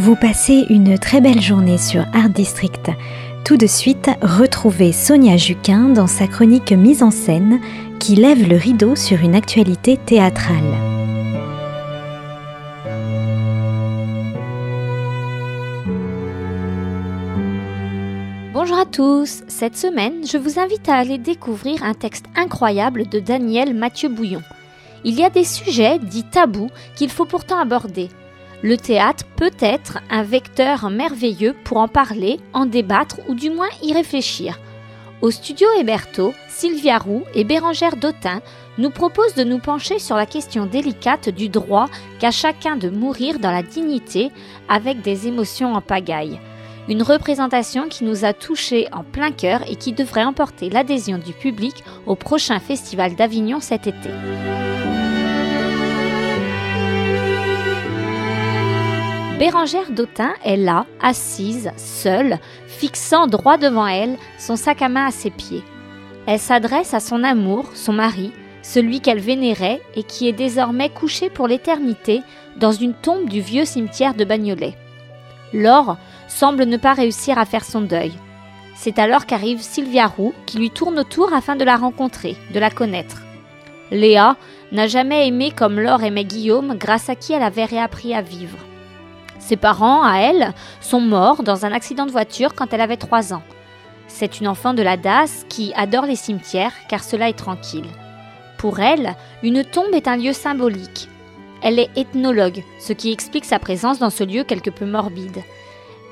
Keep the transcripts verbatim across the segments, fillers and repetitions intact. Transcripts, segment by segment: vous passez une très belle journée sur Art District. Tout de suite, retrouvez Sonia Juquin dans sa chronique Mise en scène qui lève le rideau sur une actualité théâtrale. Bonjour à tous, cette semaine, je vous invite à aller découvrir un texte incroyable de Daniel Mathieu Bouillon. Il y a des sujets dits tabous qu'il faut pourtant aborder. Le théâtre peut être un vecteur merveilleux pour en parler, en débattre ou du moins y réfléchir. Au Studio Hébertot, Sylvia Roux et Bérangère Dautin nous proposent de nous pencher sur la question délicate du droit qu'a chacun de mourir dans la dignité avec des émotions en pagaille. Une représentation qui nous a touchés en plein cœur et qui devrait emporter l'adhésion du public au prochain Festival d'Avignon cet été. Bérangère Dautin est là, assise, seule, fixant droit devant elle son sac à main à ses pieds. Elle s'adresse à son amour, son mari, celui qu'elle vénérait et qui est désormais couché pour l'éternité dans une tombe du vieux cimetière de Bagnolet. Laure semble ne pas réussir à faire son deuil. C'est alors qu'arrive Sylvia Roux qui lui tourne autour afin de la rencontrer, de la connaître. Léa n'a jamais aimé comme Laure aimait Guillaume, grâce à qui elle avait réappris à vivre. Ses parents, à elle, sont morts dans un accident de voiture quand elle avait trois ans. C'est une enfant de la D A S qui adore les cimetières car cela est tranquille. Pour elle, une tombe est un lieu symbolique. Elle est ethnologue, ce qui explique sa présence dans ce lieu quelque peu morbide.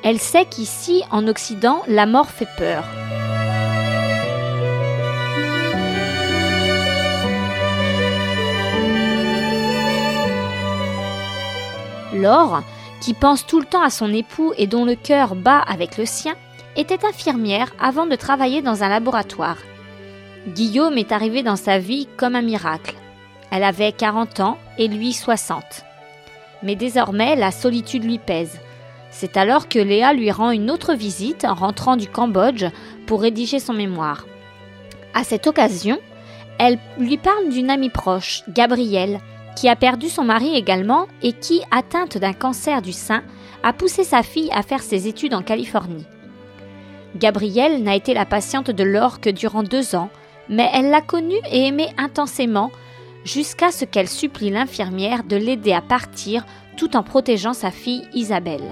Elle sait qu'ici, en Occident, la mort fait peur. Laure, qui pense tout le temps à son époux et dont le cœur bat avec le sien, était infirmière avant de travailler dans un laboratoire. Guillaume est arrivé dans sa vie comme un miracle. Elle avait quarante ans et lui soixante. Mais désormais, la solitude lui pèse. C'est alors que Léa lui rend une autre visite en rentrant du Cambodge pour rédiger son mémoire. À cette occasion, elle lui parle d'une amie proche, Gabrielle, qui a perdu son mari également et qui, atteinte d'un cancer du sein, a poussé sa fille à faire ses études en Californie. Gabrielle n'a été la patiente de Laure que durant deux ans, mais elle l'a connue et aimée intensément jusqu'à ce qu'elle supplie l'infirmière de l'aider à partir tout en protégeant sa fille Isabelle.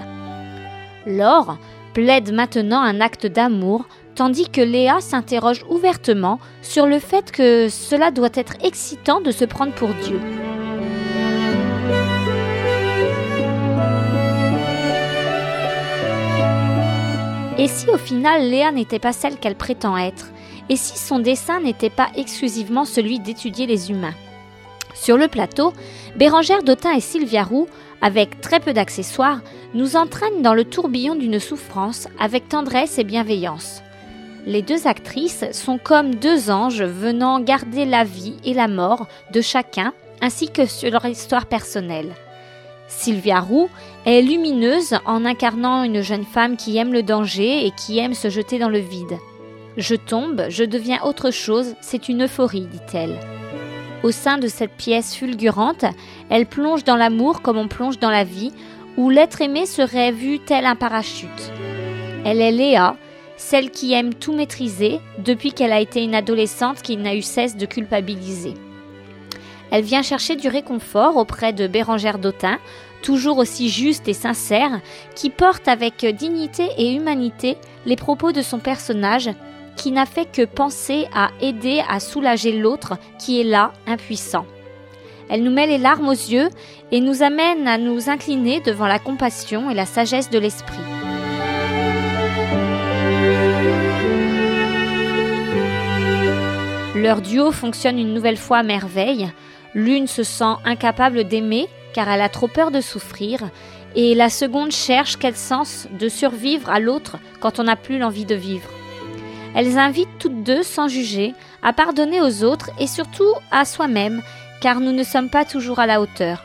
Laure plaide maintenant un acte d'amour, tandis que Léa s'interroge ouvertement sur le fait que cela doit être excitant de se prendre pour Dieu. Et si au final Léa n'était pas celle qu'elle prétend être? Et si son dessein n'était pas exclusivement celui d'étudier les humains? Sur le plateau, Bérangère Dautin et Sylvia Roux, avec très peu d'accessoires, nous entraînent dans le tourbillon d'une souffrance avec tendresse et bienveillance. Les deux actrices sont comme deux anges venant garder la vie et la mort de chacun ainsi que sur leur histoire personnelle. Sylvia Roux est lumineuse en incarnant une jeune femme qui aime le danger et qui aime se jeter dans le vide. « Je tombe, je deviens autre chose, c'est une euphorie », dit-elle. Au sein de cette pièce fulgurante, elle plonge dans l'amour comme on plonge dans la vie, où l'être aimé serait vu tel un parachute. Elle est Léa, celle qui aime tout maîtriser depuis qu'elle a été une adolescente qui n'a eu cesse de culpabiliser. Elle vient chercher du réconfort auprès de Bérangère Dautin, toujours aussi juste et sincère, qui porte avec dignité et humanité les propos de son personnage, qui n'a fait que penser à aider à soulager l'autre qui est là, impuissant. Elle nous met les larmes aux yeux et nous amène à nous incliner devant la compassion et la sagesse de l'esprit. Leur duo fonctionne une nouvelle fois à merveille. L'une se sent incapable d'aimer car elle a trop peur de souffrir et la seconde cherche quel sens de survivre à l'autre quand on n'a plus l'envie de vivre. Elles invitent toutes deux, sans juger, à pardonner aux autres et surtout à soi-même car nous ne sommes pas toujours à la hauteur.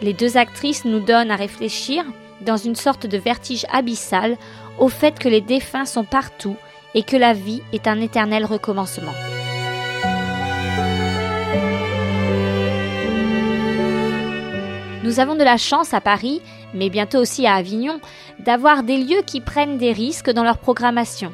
Les deux actrices nous donnent à réfléchir, dans une sorte de vertige abyssal, au fait que les défunts sont partout et que la vie est un éternel recommencement. Nous avons de la chance à Paris mais bientôt aussi à Avignon, d'avoir des lieux qui prennent des risques dans leur programmation.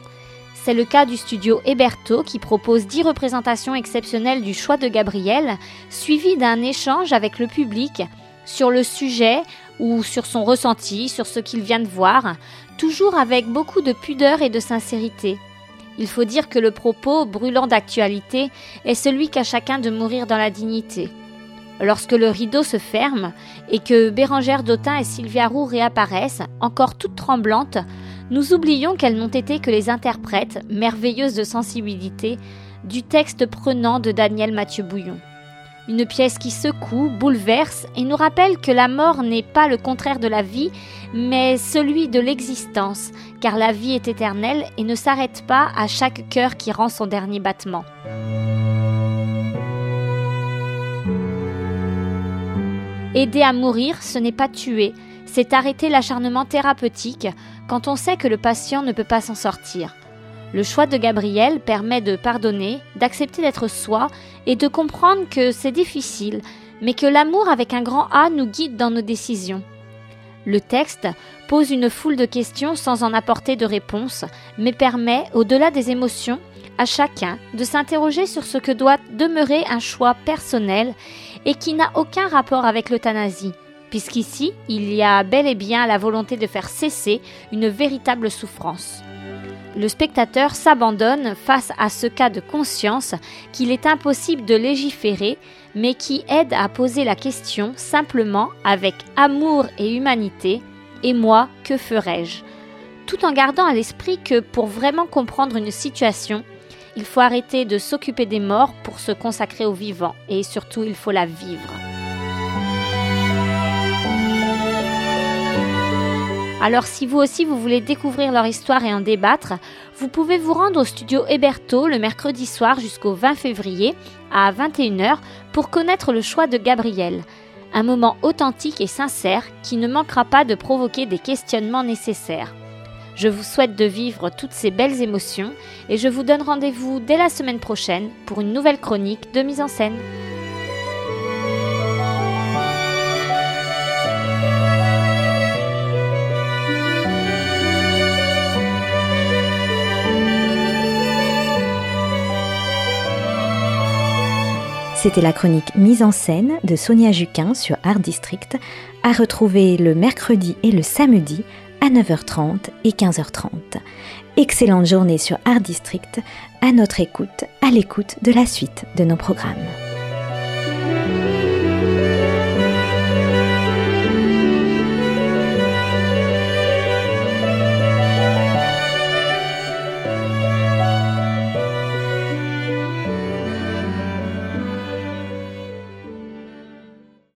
C'est le cas du studio Hébertot qui propose dix représentations exceptionnelles du choix de Gabriel, suivies d'un échange avec le public sur le sujet ou sur son ressenti, sur ce qu'il vient de voir, toujours avec beaucoup de pudeur et de sincérité. Il faut dire que le propos, brûlant d'actualité, est celui qu'à chacun de mourir dans la dignité. Lorsque le rideau se ferme et que Bérangère Dautin et Sylvia Roux réapparaissent, encore toutes tremblantes, nous oublions qu'elles n'ont été que les interprètes, merveilleuses de sensibilité, du texte prenant de Daniel Mathieu Bouillon. Une pièce qui secoue, bouleverse et nous rappelle que la mort n'est pas le contraire de la vie, mais celui de l'existence, car la vie est éternelle et ne s'arrête pas à chaque cœur qui rend son dernier battement. Aider à mourir, ce n'est pas tuer, c'est arrêter l'acharnement thérapeutique quand on sait que le patient ne peut pas s'en sortir. Le choix de Gabriel permet de pardonner, d'accepter d'être soi et de comprendre que c'est difficile, mais que l'amour avec un grand A nous guide dans nos décisions. Le texte pose une foule de questions sans en apporter de réponse, mais permet, au-delà des émotions, à chacun de s'interroger sur ce que doit demeurer un choix personnel et qui n'a aucun rapport avec l'euthanasie, puisqu'ici, il y a bel et bien la volonté de faire cesser une véritable souffrance. Le spectateur s'abandonne face à ce cas de conscience qu'il est impossible de légiférer, mais qui aide à poser la question simplement avec amour et humanité « Et moi, que ferais-je ?» tout en gardant à l'esprit que pour vraiment comprendre une situation, il faut arrêter de s'occuper des morts pour se consacrer aux vivants et surtout il faut la vivre. Alors si vous aussi vous voulez découvrir leur histoire et en débattre, vous pouvez vous rendre au studio Hébertot le mercredi soir jusqu'au vingt février à vingt et une heures pour connaître le choix de Gabriel. Un moment authentique et sincère qui ne manquera pas de provoquer des questionnements nécessaires. Je vous souhaite de vivre toutes ces belles émotions et je vous donne rendez-vous dès la semaine prochaine pour une nouvelle chronique de mise en scène. C'était la chronique Mise en scène de Sonia Juquin sur Art District, à retrouver le mercredi et le samedi à neuf heures trente et quinze heures trente. Excellente journée sur Art District, à notre écoute, à l'écoute de la suite de nos programmes.